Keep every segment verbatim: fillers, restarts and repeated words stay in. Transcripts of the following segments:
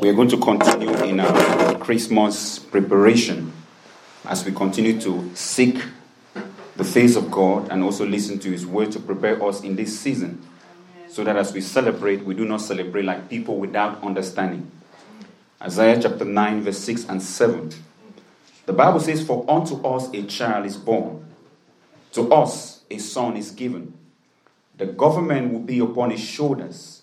We are going to continue in our Christmas preparation as we continue to seek the face of God and also listen to His word to prepare us in this season, so that as we celebrate, we do not celebrate like people without understanding. Isaiah chapter nine, verse six and seven. The Bible says, "For unto us a child is born, to us a son is given. The government will be upon his shoulders,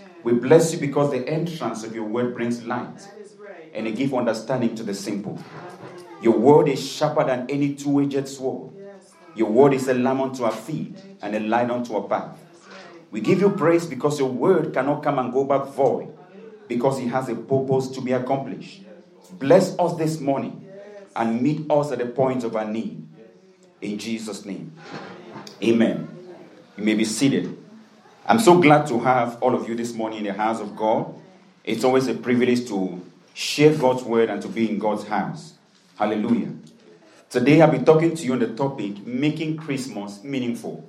Amen. We bless you because the entrance of your word brings light, right, and it gives understanding to the simple. Amen. Your word is sharper than any two-edged sword. Yes. Your word is a lamp unto our feet and a light unto our path. Right. We give you praise because your word cannot come and go back void, because it has a purpose to be accomplished. Yes. Bless us this morning, yes, and meet us at the point of our need. In Jesus' name. Amen. You may be seated. I'm so glad to have all of you this morning in the house of God. It's always a privilege to share God's word and to be in God's house. Hallelujah. Today I'll be talking to you on the topic, making Christmas meaningful.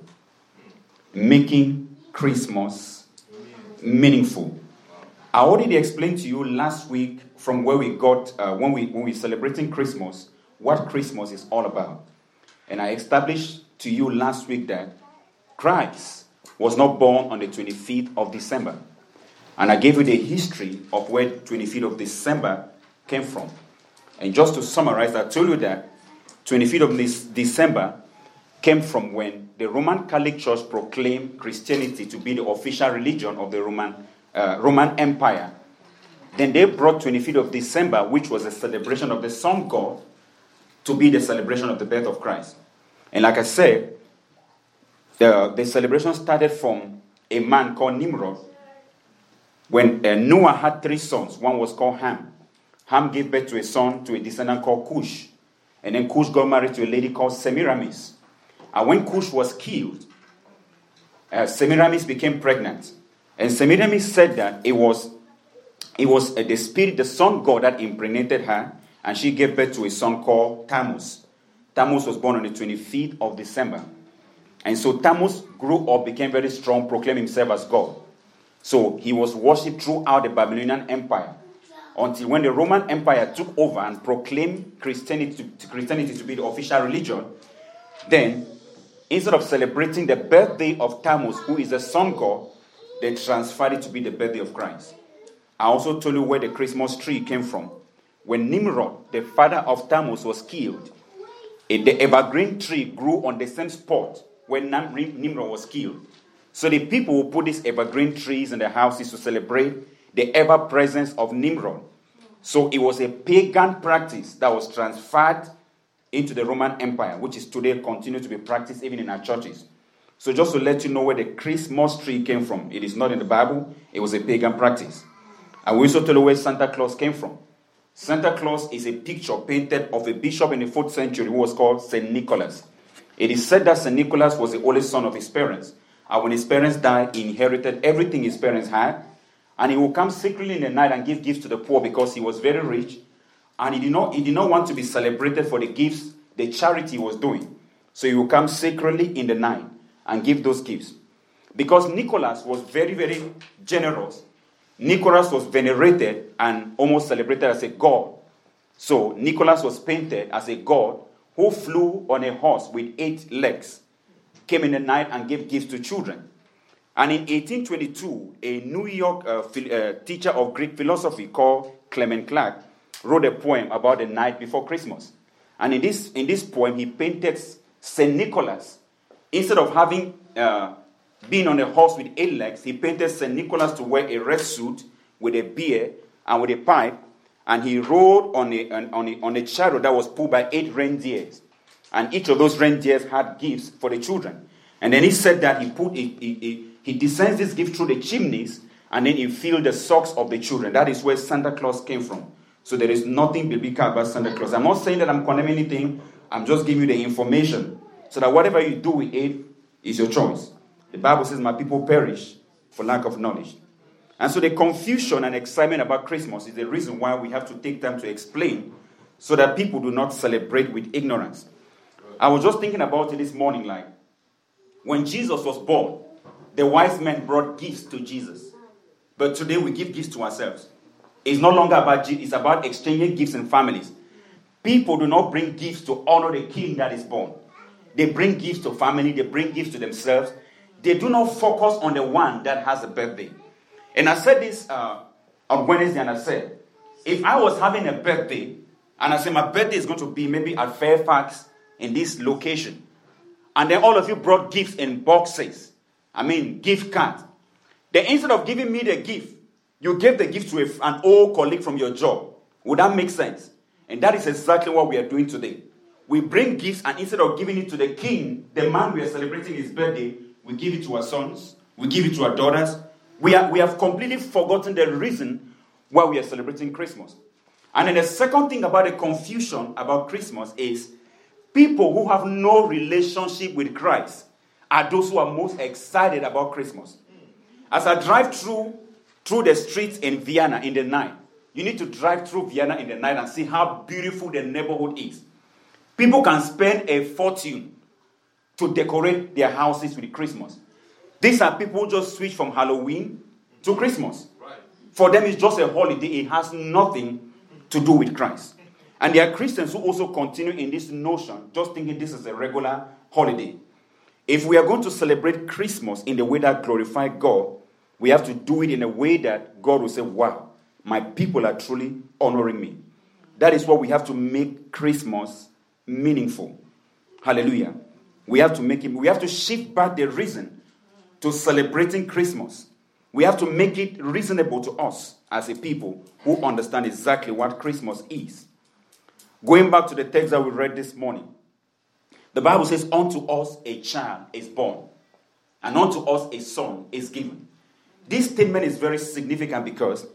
Making Christmas meaningful. I already explained to you last week from where we got, uh, when we when we're celebrating Christmas, what Christmas is all about. And I established to you last week that Christ was not born on the twenty-fifth of December. And I gave you the history of where twenty-fifth of December came from. And just to summarize, I told you that twenty-fifth of this December came from when the Roman Catholic Church proclaimed Christianity to be the official religion of the Roman, uh, Roman Empire. Then they brought twenty-fifth of December, which was a celebration of the sun god, to be the celebration of the birth of Christ. And like I said, the, the celebration started from a man called Nimrod. When uh, Noah had three sons, one was called Ham. Ham gave birth to a son, to a descendant called Cush. And then Cush got married to a lady called Semiramis. And when Cush was killed, uh, Semiramis became pregnant. And Semiramis said that it was, it was uh, the spirit, the sun god, that impregnated her. And she gave birth to a son called Tammuz. Tammuz was born on the twenty-fifth of December. And so Tammuz grew up, became very strong, proclaimed himself as God. So he was worshipped throughout the Babylonian Empire, until when the Roman Empire took over and proclaimed Christianity to, Christianity to be the official religion. Then, instead of celebrating the birthday of Tammuz, who is the sun god, they transferred it to be the birthday of Christ. I also told you where the Christmas tree came from. When Nimrod, the father of Tammuz, was killed, the evergreen tree grew on the same spot where Nimrod was killed. So the people who put these evergreen trees in their houses to celebrate the ever-presence of Nimrod. So it was a pagan practice that was transferred into the Roman Empire, which is today continued to be practiced even in our churches. So just to let you know where the Christmas tree came from, it is not in the Bible, it was a pagan practice. I will also tell you where Santa Claus came from. Santa Claus is a picture painted of a bishop in the fourth century who was called Saint Nicholas. It is said that Saint Nicholas was the only son of his parents. And when his parents died, he inherited everything his parents had. And he would come secretly in the night and give gifts to the poor because he was very rich. And he did not, he did not want to be celebrated for the gifts, the charity he was doing. So he would come secretly in the night and give those gifts. Because Nicholas was very, very generous, Nicholas was venerated and almost celebrated as a god. So Nicholas was painted as a god who flew on a horse with eight legs, came in the night and gave gifts to children. And in eighteen twenty-two, a New York uh, ph- uh, teacher of Greek philosophy called Clement Clarke wrote a poem about the night before Christmas. And in this, in this poem, he painted Saint Nicholas. Instead of having... Uh, Being on a horse with eight legs, he painted Saint Nicholas to wear a red suit with a beard and with a pipe, and he rode on a, on a, on a chariot that was pulled by eight reindeers. And each of those reindeers had gifts for the children. And then he said that he put he, he, he descends this gift through the chimneys, and then he filled the socks of the children. That is where Santa Claus came from. So there is nothing biblical about Santa Claus. I'm not saying that I'm condemning anything. I'm just giving you the information so that whatever you do with it is your choice. The Bible says, my people perish for lack of knowledge. And so the confusion and excitement about Christmas is the reason why we have to take time to explain so that people do not celebrate with ignorance. I was just thinking about it this morning, like, when Jesus was born, the wise men brought gifts to Jesus. But today we give gifts to ourselves. It's no longer about gifts, it's about exchanging gifts in families. People do not bring gifts to honor the king that is born. They bring gifts to family, they bring gifts to themselves. They do not focus on the one that has a birthday. And I said this uh, on Wednesday, and I said, if I was having a birthday, and I said my birthday is going to be maybe at Fairfax in this location, and then all of you brought gifts in boxes, I mean gift cards, then instead of giving me the gift, you gave the gift to a, an old colleague from your job. Would that make sense? And that is exactly what we are doing today. We bring gifts, and instead of giving it to the king, the man we are celebrating his birthday, we give it to our sons, we give it to our daughters. We, are, we have completely forgotten the reason why we are celebrating Christmas. And then the second thing about the confusion about Christmas is people who have no relationship with Christ are those who are most excited about Christmas. As I drive through, through the streets in Vienna in the night, you need to drive through Vienna in the night and see how beautiful the neighborhood is. People can spend a fortune to decorate their houses with Christmas. These are people who just switch from Halloween to Christmas. Right. For them, it's just a holiday. It has nothing to do with Christ. And there are Christians who also continue in this notion, just thinking this is a regular holiday. If we are going to celebrate Christmas in the way that glorifies God, we have to do it in a way that God will say, wow, my people are truly honoring me. That is what we have to make Christmas meaningful. Hallelujah. We have to make it, we have to shift back the reason to celebrating Christmas. We have to make it reasonable to us as a people who understand exactly what Christmas is. Going back to the text that we read this morning, the Bible says, unto us a child is born, and unto us a son is given. This statement is very significant because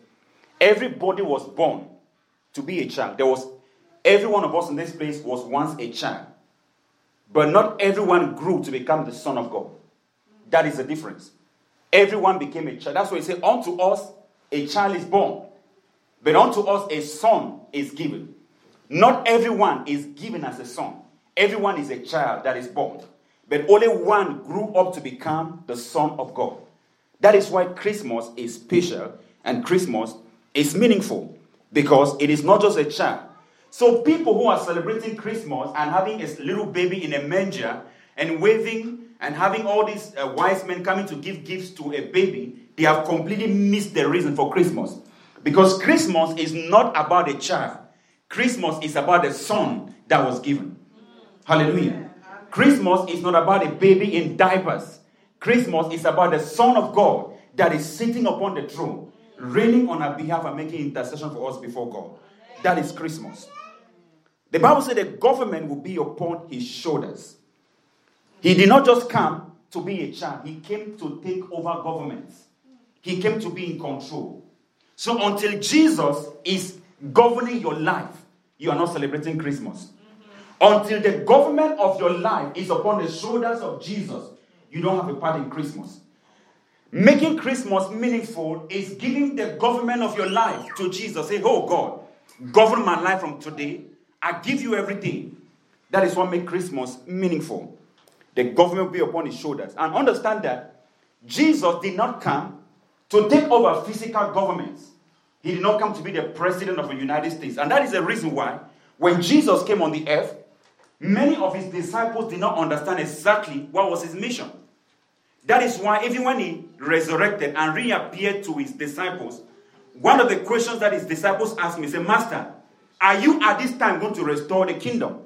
everybody was born to be a child. There was, every one of us in this place was once a child, but not everyone grew to become the son of God. That is the difference. Everyone became a child. That's why he said, unto us a child is born, but unto us a son is given. Not everyone is given as a son. Everyone is a child that is born. But only one grew up to become the son of God. That is why Christmas is special and Christmas is meaningful, because it is not just a child. So people who are celebrating Christmas and having a little baby in a manger and waving and having all these uh, wise men coming to give gifts to a baby, they have completely missed the reason for Christmas. Because Christmas is not about a child. Christmas is about the son that was given. Hallelujah. Amen. Christmas is not about a baby in diapers. Christmas is about the Son of God that is sitting upon the throne, reigning on our behalf and making intercession for us before God. That is Christmas. The Bible said the government will be upon his shoulders. He did not just come to be a child. He came to take over governments. He came to be in control. So until Jesus is governing your life, you are not celebrating Christmas. Until the government of your life is upon the shoulders of Jesus, you don't have a part in Christmas. Making Christmas meaningful is giving the government of your life to Jesus. Say, oh God, govern my life from today. I give you everything. That is what makes Christmas meaningful. The government will be upon his shoulders. And understand that Jesus did not come to take over physical governments. He did not come to be the president of the United States. And that is the reason why when Jesus came on the earth, many of his disciples did not understand exactly what was his mission. That is why even when he resurrected and reappeared to his disciples, one of the questions that his disciples asked him is, Master, are you at this time going to restore the kingdom?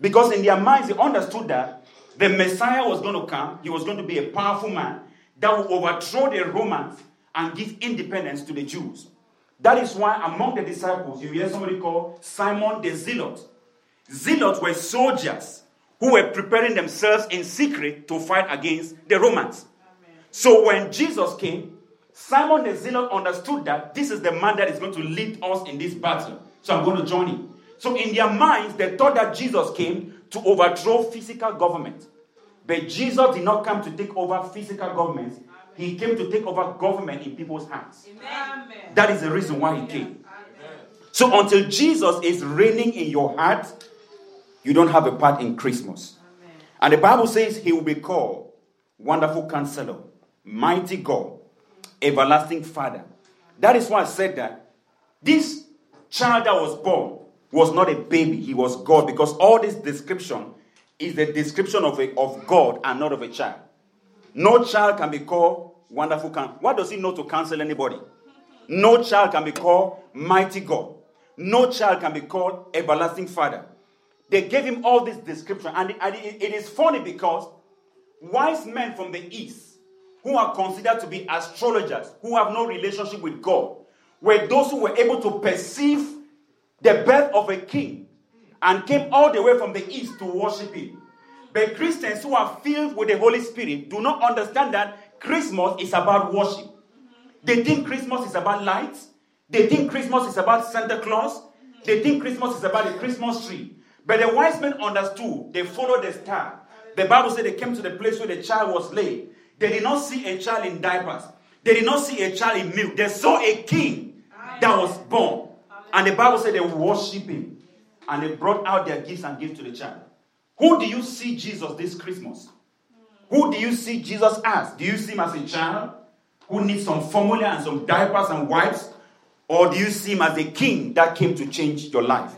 Because in their minds, they understood that the Messiah was going to come. He was going to be a powerful man that would overthrow the Romans and give independence to the Jews. That is why among the disciples, you hear somebody called Simon the Zealot. Zealots were soldiers who were preparing themselves in secret to fight against the Romans. Amen. So when Jesus came, Simon the Zealot understood that this is the man that is going to lead us in this battle. So I'm going to join him. So in their minds, they thought that Jesus came to overthrow physical government. But Jesus did not come to take over physical governments. He came to take over government in people's hands. Amen. That is the reason why he came. Amen. So until Jesus is reigning in your heart, you don't have a part in Christmas. Amen. And the Bible says he will be called Wonderful Counselor, Mighty God, Everlasting Father. That is why I said that this child that was born was not a baby. He was God, because all this description is the description of, a, of God and not of a child. No child can be called Wonderful Counselor. What does he know to counsel anybody? No child can be called Mighty God. No child can be called Everlasting Father. They gave him all this description. And it is funny because wise men from the East, who are considered to be astrologers, who have no relationship with God, were those who were able to perceive the birth of a king and came all the way from the East to worship him. But Christians who are filled with the Holy Spirit do not understand that Christmas is about worship. They think Christmas is about lights. They think Christmas is about Santa Claus. They think Christmas is about the Christmas tree. But the wise men understood. They followed the star. The Bible said they came to the place where the child was laid. They did not see a child in diapers. They did not see a child in milk. They saw a king that was born. And the Bible said they worshiped him. And they brought out their gifts and gave to the child. Who do you see Jesus this Christmas? Who do you see Jesus as? Do you see him as a child who needs some formula and some diapers and wipes? Or do you see him as a king that came to change your life?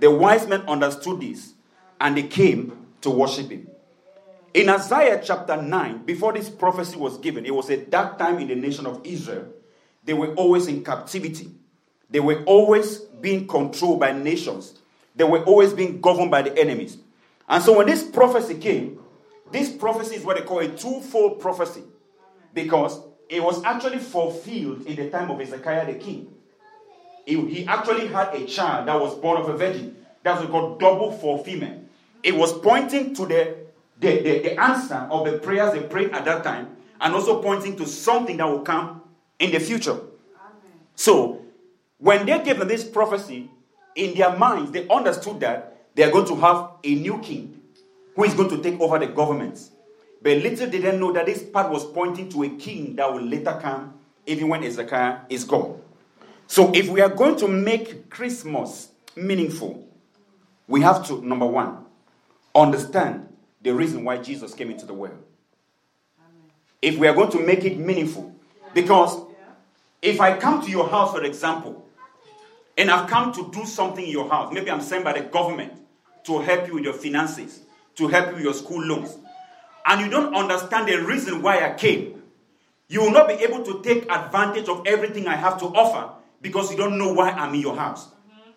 The wise men understood this and they came to worship him. In Isaiah chapter nine, before this prophecy was given, it was a dark time in the nation of Israel. They were always in captivity. They were always being controlled by nations. They were always being governed by the enemies. And so when this prophecy came, this prophecy is what they call a twofold prophecy, because it was actually fulfilled in the time of Hezekiah the king. He actually had a child that was born of a virgin. That's what called double fulfillment. It was pointing to the, the, the, the answer of the prayers they prayed at that time, and also pointing to something that will come in the future. Amen. So, when they gave them this prophecy, in their minds, they understood that they are going to have a new king who is going to take over the governments. But little did they know that this part was pointing to a king that will later come, even when Hezekiah is gone. So if we are going to make Christmas meaningful, we have to, number one, understand the reason why Jesus came into the world. Amen. If we are going to make it meaningful, because if I come to your house, for example, and I've come to do something in your house, maybe I'm sent by the government to help you with your finances, to help you with your school loans, and you don't understand the reason why I came, you will not be able to take advantage of everything I have to offer, because you don't know why I'm in your house. Mm-hmm.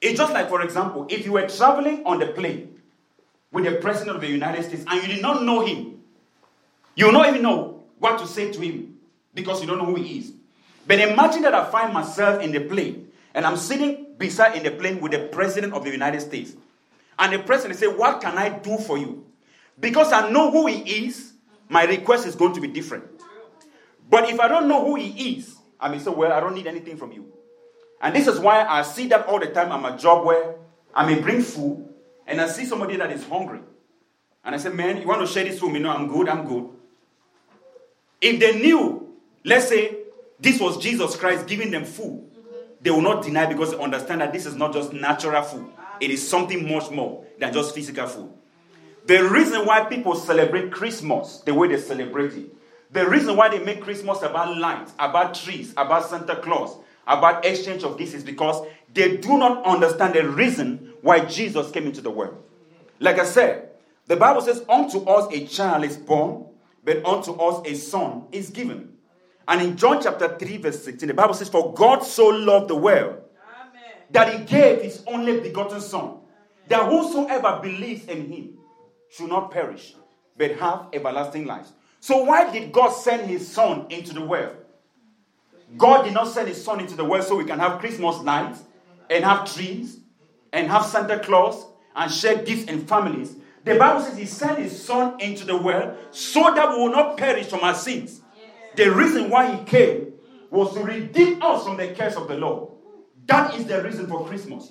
It's just like, for example, if you were traveling on the plane with the president of the United States and you did not know him, you will not even know what to say to him because you don't know who he is. But imagine that I find myself in the plane and I'm sitting beside in the plane with the president of the United States. And the president says, "What can I do for you?" Because I know who he is, my request is going to be different. But if I don't know who he is, I mean, so well, I don't need anything from you. And this is why I see that all the time. I'm at a job where I may bring food and I see somebody that is hungry. And I say, "Man, you want to share this food?" You know, I'm good, I'm good. If they knew, let's say, this was Jesus Christ giving them food, they will not deny, because they understand that this is not just natural food. It is something much more than just physical food. The reason why people celebrate Christmas the way they celebrate it, the reason why they make Christmas about lights, about trees, about Santa Claus, about exchange of this, is because they do not understand the reason why Jesus came into the world. Like I said, the Bible says, "Unto us a child is born, but unto us a son is given." And in John chapter three, verse sixteen, the Bible says, "For God so loved the world that he gave his only begotten son, that whosoever believes in him should not perish, but have everlasting life." So why did God send his son into the world? God did not send his son into the world so we can have Christmas lights and have trees and have Santa Claus and share gifts and families. The Bible says he sent his son into the world so that we will not perish from our sins. The reason why he came was to redeem us from the curse of the law. That is the reason for Christmas.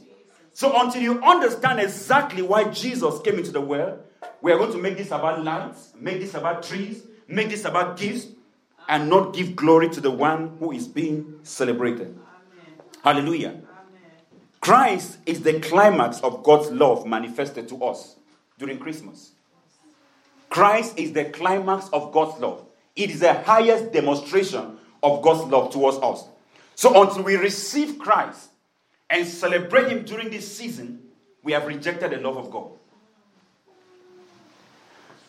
So until you understand exactly why Jesus came into the world, we are going to make this about lights, make this about trees, make this about gifts, and not give glory to the one who is being celebrated. Amen. Hallelujah. Amen. Christ is the climax of God's love manifested to us during Christmas. Christ is the climax of God's love. It is the highest demonstration of God's love towards us. So until we receive Christ and celebrate him during this season, we have rejected the love of God.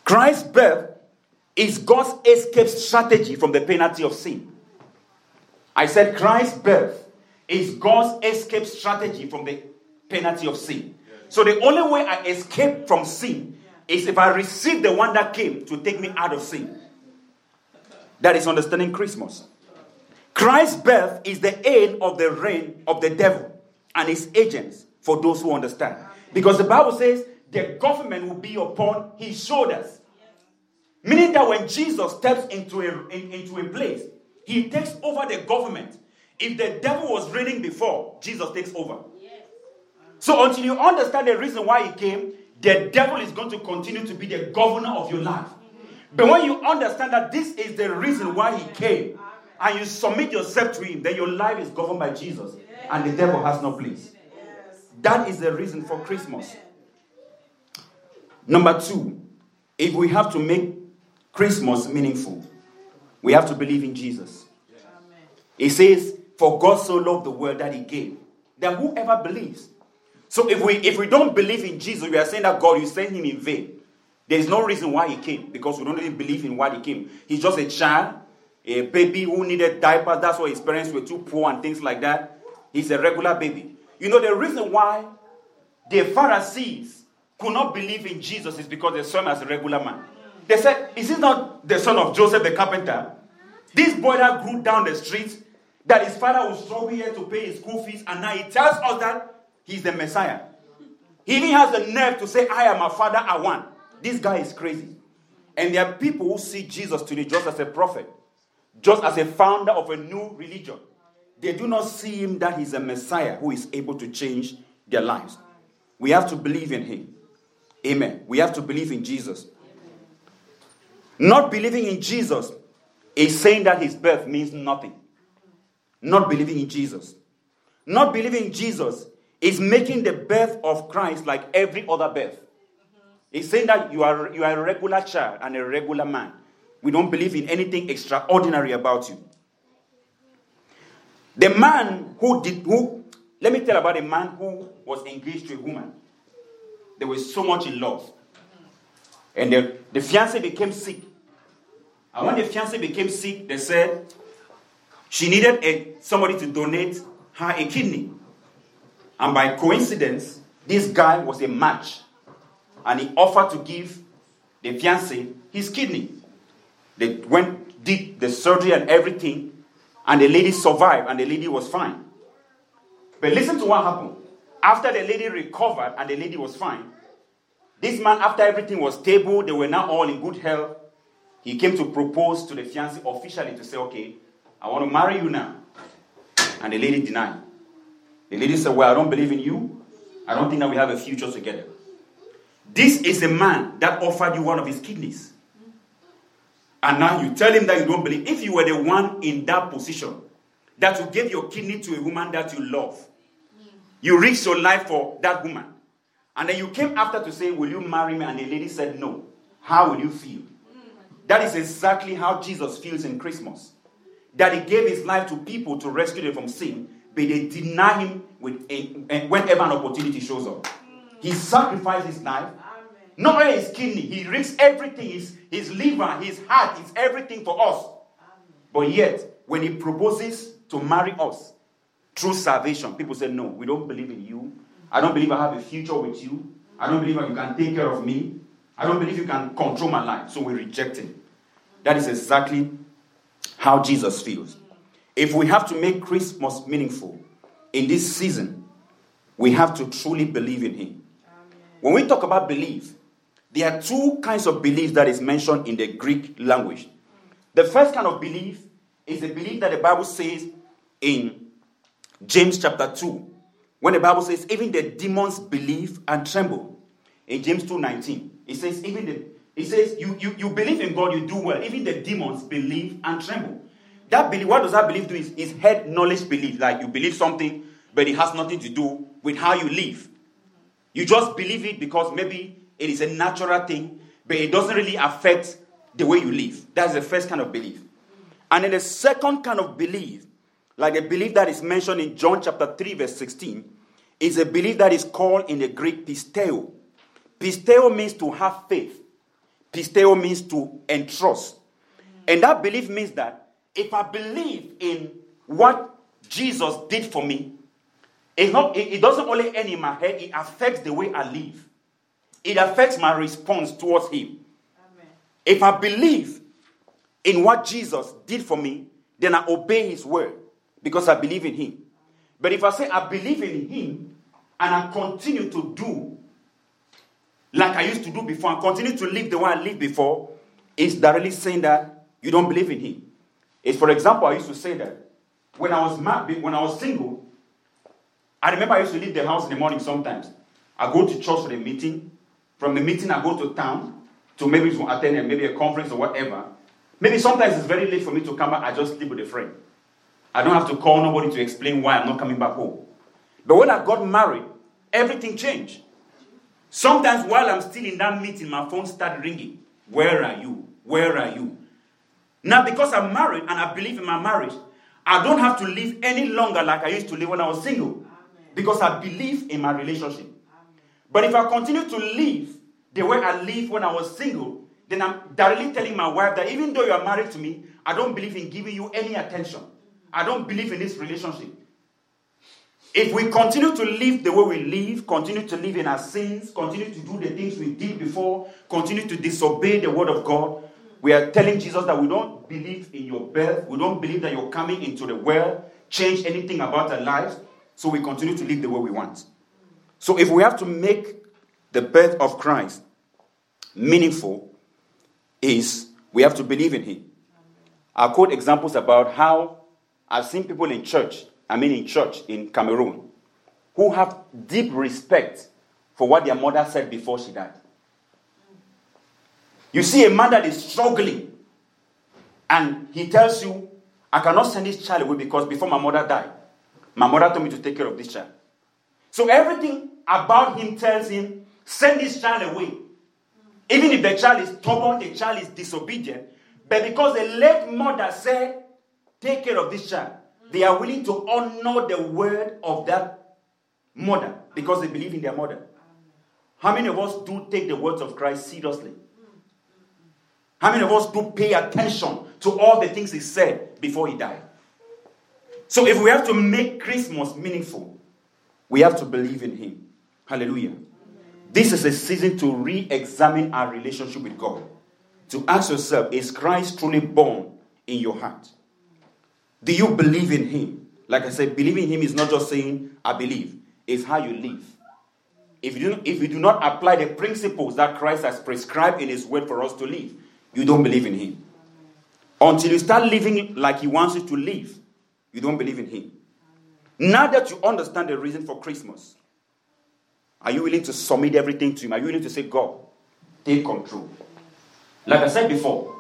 Christ's birth is God's escape strategy from the penalty of sin. I said Christ's birth is God's escape strategy from the penalty of sin. So the only way I escape from sin is if I receive the one that came to take me out of sin. That is understanding Christmas. Christ's birth is the end of the reign of the devil and his agents, for those who understand. Because the Bible says the government will be upon his shoulders. Meaning that when Jesus steps into a, in, into a place, he takes over the government. If the devil was reigning before, Jesus takes over. So until you understand the reason why he came, the devil is going to continue to be the governor of your life. But when you understand that this is the reason why he came, and you submit yourself to him, then your life is governed by Jesus, and the devil has no place. That is the reason for Christmas. Number two, if we have to make Christmas meaningful, we have to believe in Jesus. It says, "For God so loved the world that he gave, that whoever believes." So if we if we don't believe in Jesus, we are saying that God, you sent him in vain. There is no reason why he came, because we don't really believe in why he came. He's just a child, a baby who needed diapers. That's why his parents were too poor and things like that. He's a regular baby. You know, the reason why the Pharisees could not believe in Jesus is because they saw him as a regular man. They said, "Is he not the son of Joseph the carpenter? This boy that grew down the street, that his father was struggling here to pay his school fees, and now he tells us that he's the Messiah. He even has the nerve to say, 'I am a father, I want.' This guy is crazy." And there are people who see Jesus today just as a prophet, just as a founder of a new religion. They do not see him that he's a Messiah who is able to change their lives. We have to believe in him. Amen. We have to believe in Jesus. Not believing in Jesus is saying that his birth means nothing. Not believing in Jesus. Not believing in Jesus is making the birth of Christ like every other birth. It's saying that you are, you are a regular child and a regular man. We don't believe in anything extraordinary about you. The man who did, who, let me tell about a man who was engaged to a woman. They were so much in love. And the, the fiancé became sick. And when the fiancé became sick, they said she needed a, somebody to donate her a kidney. And by coincidence, this guy was a match. And he offered to give the fiancé his kidney. They went, did the surgery and everything, and the lady survived, and the lady was fine. But listen to what happened. After the lady recovered and the lady was fine, this man, after everything was stable, they were now all in good health, he came to propose to the fiancé officially to say, "Okay, I want to marry you now." And the lady denied. The lady said, "Well, I don't believe in you. I don't think that we have a future together." This is a man that offered you one of his kidneys. And now you tell him that you don't believe. If you were the one in that position, that you gave your kidney to a woman that you love, you risked your life for that woman, and then you came after to say, "Will you marry me?" And the lady said no. How will you feel? That is exactly how Jesus feels in Christmas. That he gave his life to people to rescue them from sin, but they deny him with a, whenever an opportunity shows up. He sacrificed his life. Not only his kidney, he risks everything, his, his liver, his heart, his everything for us. But yet, when he proposes to marry us through salvation, people say, "No, we don't believe in you. I don't believe I have a future with you. I don't believe you can take care of me. I don't believe you can control my life." So we reject him. That is exactly how Jesus feels. If we have to make Christmas meaningful in this season, we have to truly believe in him. When we talk about belief, there are two kinds of belief that is mentioned in the Greek language. The first kind of belief is the belief that the Bible says in James chapter two, when the Bible says, even the demons believe and tremble. In James two nineteen, it says, even the, it says, you, you, you believe in God, you do well. Even the demons believe and tremble. That belief, what does that belief do? Is, is head knowledge belief. Like you believe something, but it has nothing to do with how you live. You just believe it because maybe it is a natural thing, but it doesn't really affect the way you live. That's the first kind of belief. And then the second kind of belief, like the belief that is mentioned in John chapter three, verse sixteen, is a belief that is called in the Greek pisteo. Pisteo means to have faith. Pisteo means to entrust. And that belief means that if I believe in what Jesus did for me, it's not, it, it doesn't only end in my head, it affects the way I live. It affects my response towards him. Amen. If I believe in what Jesus did for me, then I obey his word because I believe in him. But if I say I believe in him and I continue to do like I used to do before, I continue to live the way I lived before, it's directly saying that you don't believe in him. It's, for example, I used to say that when I was married, when I was single, I remember I used to leave the house in the morning sometimes. I go to church for a meeting. From the meeting, I go to town to maybe to attend a, maybe a conference or whatever. Maybe sometimes it's very late for me to come back. I just sleep with a friend. I don't have to call nobody to explain why I'm not coming back home. But when I got married, everything changed. Sometimes while I'm still in that meeting, my phone started ringing. Where are you? Where are you? Now, because I'm married and I believe in my marriage, I don't have to live any longer like I used to live when I was single. Because I believe in my relationship. Amen. But if I continue to live the way I lived when I was single, then I'm directly telling my wife that even though you are married to me, I don't believe in giving you any attention. I don't believe in this relationship. If we continue to live the way we live, continue to live in our sins, continue to do the things we did before, continue to disobey the word of God, we are telling Jesus that we don't believe in your birth, we don't believe that you're coming into the world, change anything about our lives. So we continue to live the way we want. So if we have to make the birth of Christ meaningful, is we have to believe in him. I'll quote examples about how I've seen people in church, I mean in church in Cameroon, who have deep respect for what their mother said before she died. You see a man that is struggling and he tells you, I cannot send this child away because before my mother died, my mother told me to take care of this child. So everything about him tells him, send this child away. Even if the child is stubborn, the child is disobedient, but because the late mother said, take care of this child, they are willing to honor the word of that mother because they believe in their mother. How many of us do take the words of Christ seriously? How many of us do pay attention to all the things he said before he died? So if we have to make Christmas meaningful, we have to believe in him. Hallelujah. Amen. This is a season to re-examine our relationship with God. To ask yourself, is Christ truly born in your heart? Do you believe in him? Like I said, believing him is not just saying, I believe. It's how you live. If you, if you do not apply the principles that Christ has prescribed in his word for us to live, you don't believe in him. Until you start living like he wants you to live, you don't believe in him. Now that you understand the reason for Christmas, are you willing to submit everything to him? Are you willing to say, God, take control? Like I said before,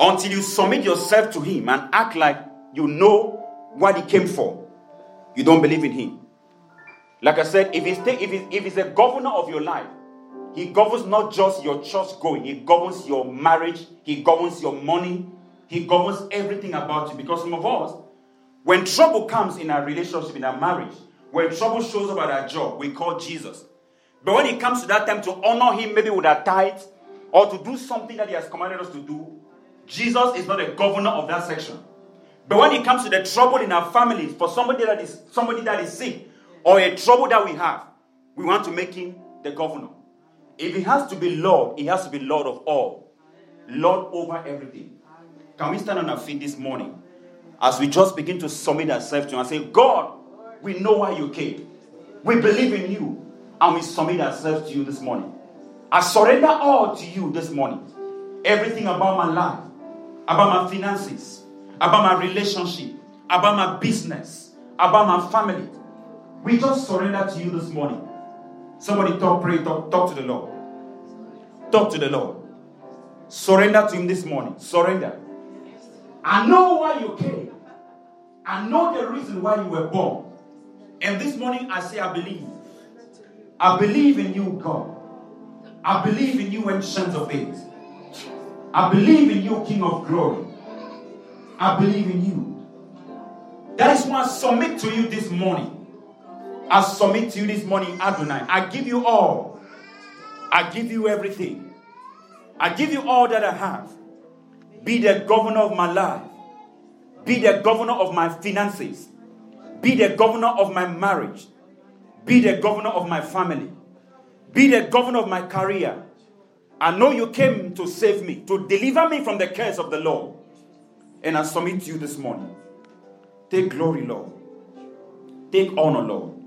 until you submit yourself to him and act like you know what he came for, you don't believe in him. Like I said, if he's, if he's, if he's a governor of your life, he governs not just your church going, he governs your marriage, he governs your money, he governs everything about you. Because some of us, when trouble comes in our relationship, in our marriage, when trouble shows up at our job, we call Jesus. But when it comes to that time to honor him, maybe with our tithe, or to do something that he has commanded us to do, Jesus is not a governor of that section. But when it comes to the trouble in our families, for somebody that is somebody that is sick, or a trouble that we have, we want to make him the governor. If he has to be Lord, he has to be Lord of all. Lord over everything. Can we stand on our feet this morning as we just begin to submit ourselves to him and say, God, we know why you came. We believe in you and we submit ourselves to you this morning. I surrender all to you this morning. Everything about my life, about my finances, about my relationship, about my business, about my family. We just surrender to you this morning. Somebody talk, pray, talk, talk to the Lord. Talk to the Lord. Surrender to him this morning. Surrender. I know why you came. I know the reason why you were born. And this morning I say, I believe. I believe in you, God. I believe in you, Ancient of Days. I believe in you, King of Glory. I believe in you. That is why I submit to you this morning. I submit to you this morning, Adonai. I give you all. I give you everything. I give you all that I have. Be the governor of my life. Be the governor of my finances. Be the governor of my marriage. Be the governor of my family. Be the governor of my career. I know you came to save me, to deliver me from the curse of the Lord. And I submit to you this morning. Take glory, Lord. Take honor, Lord.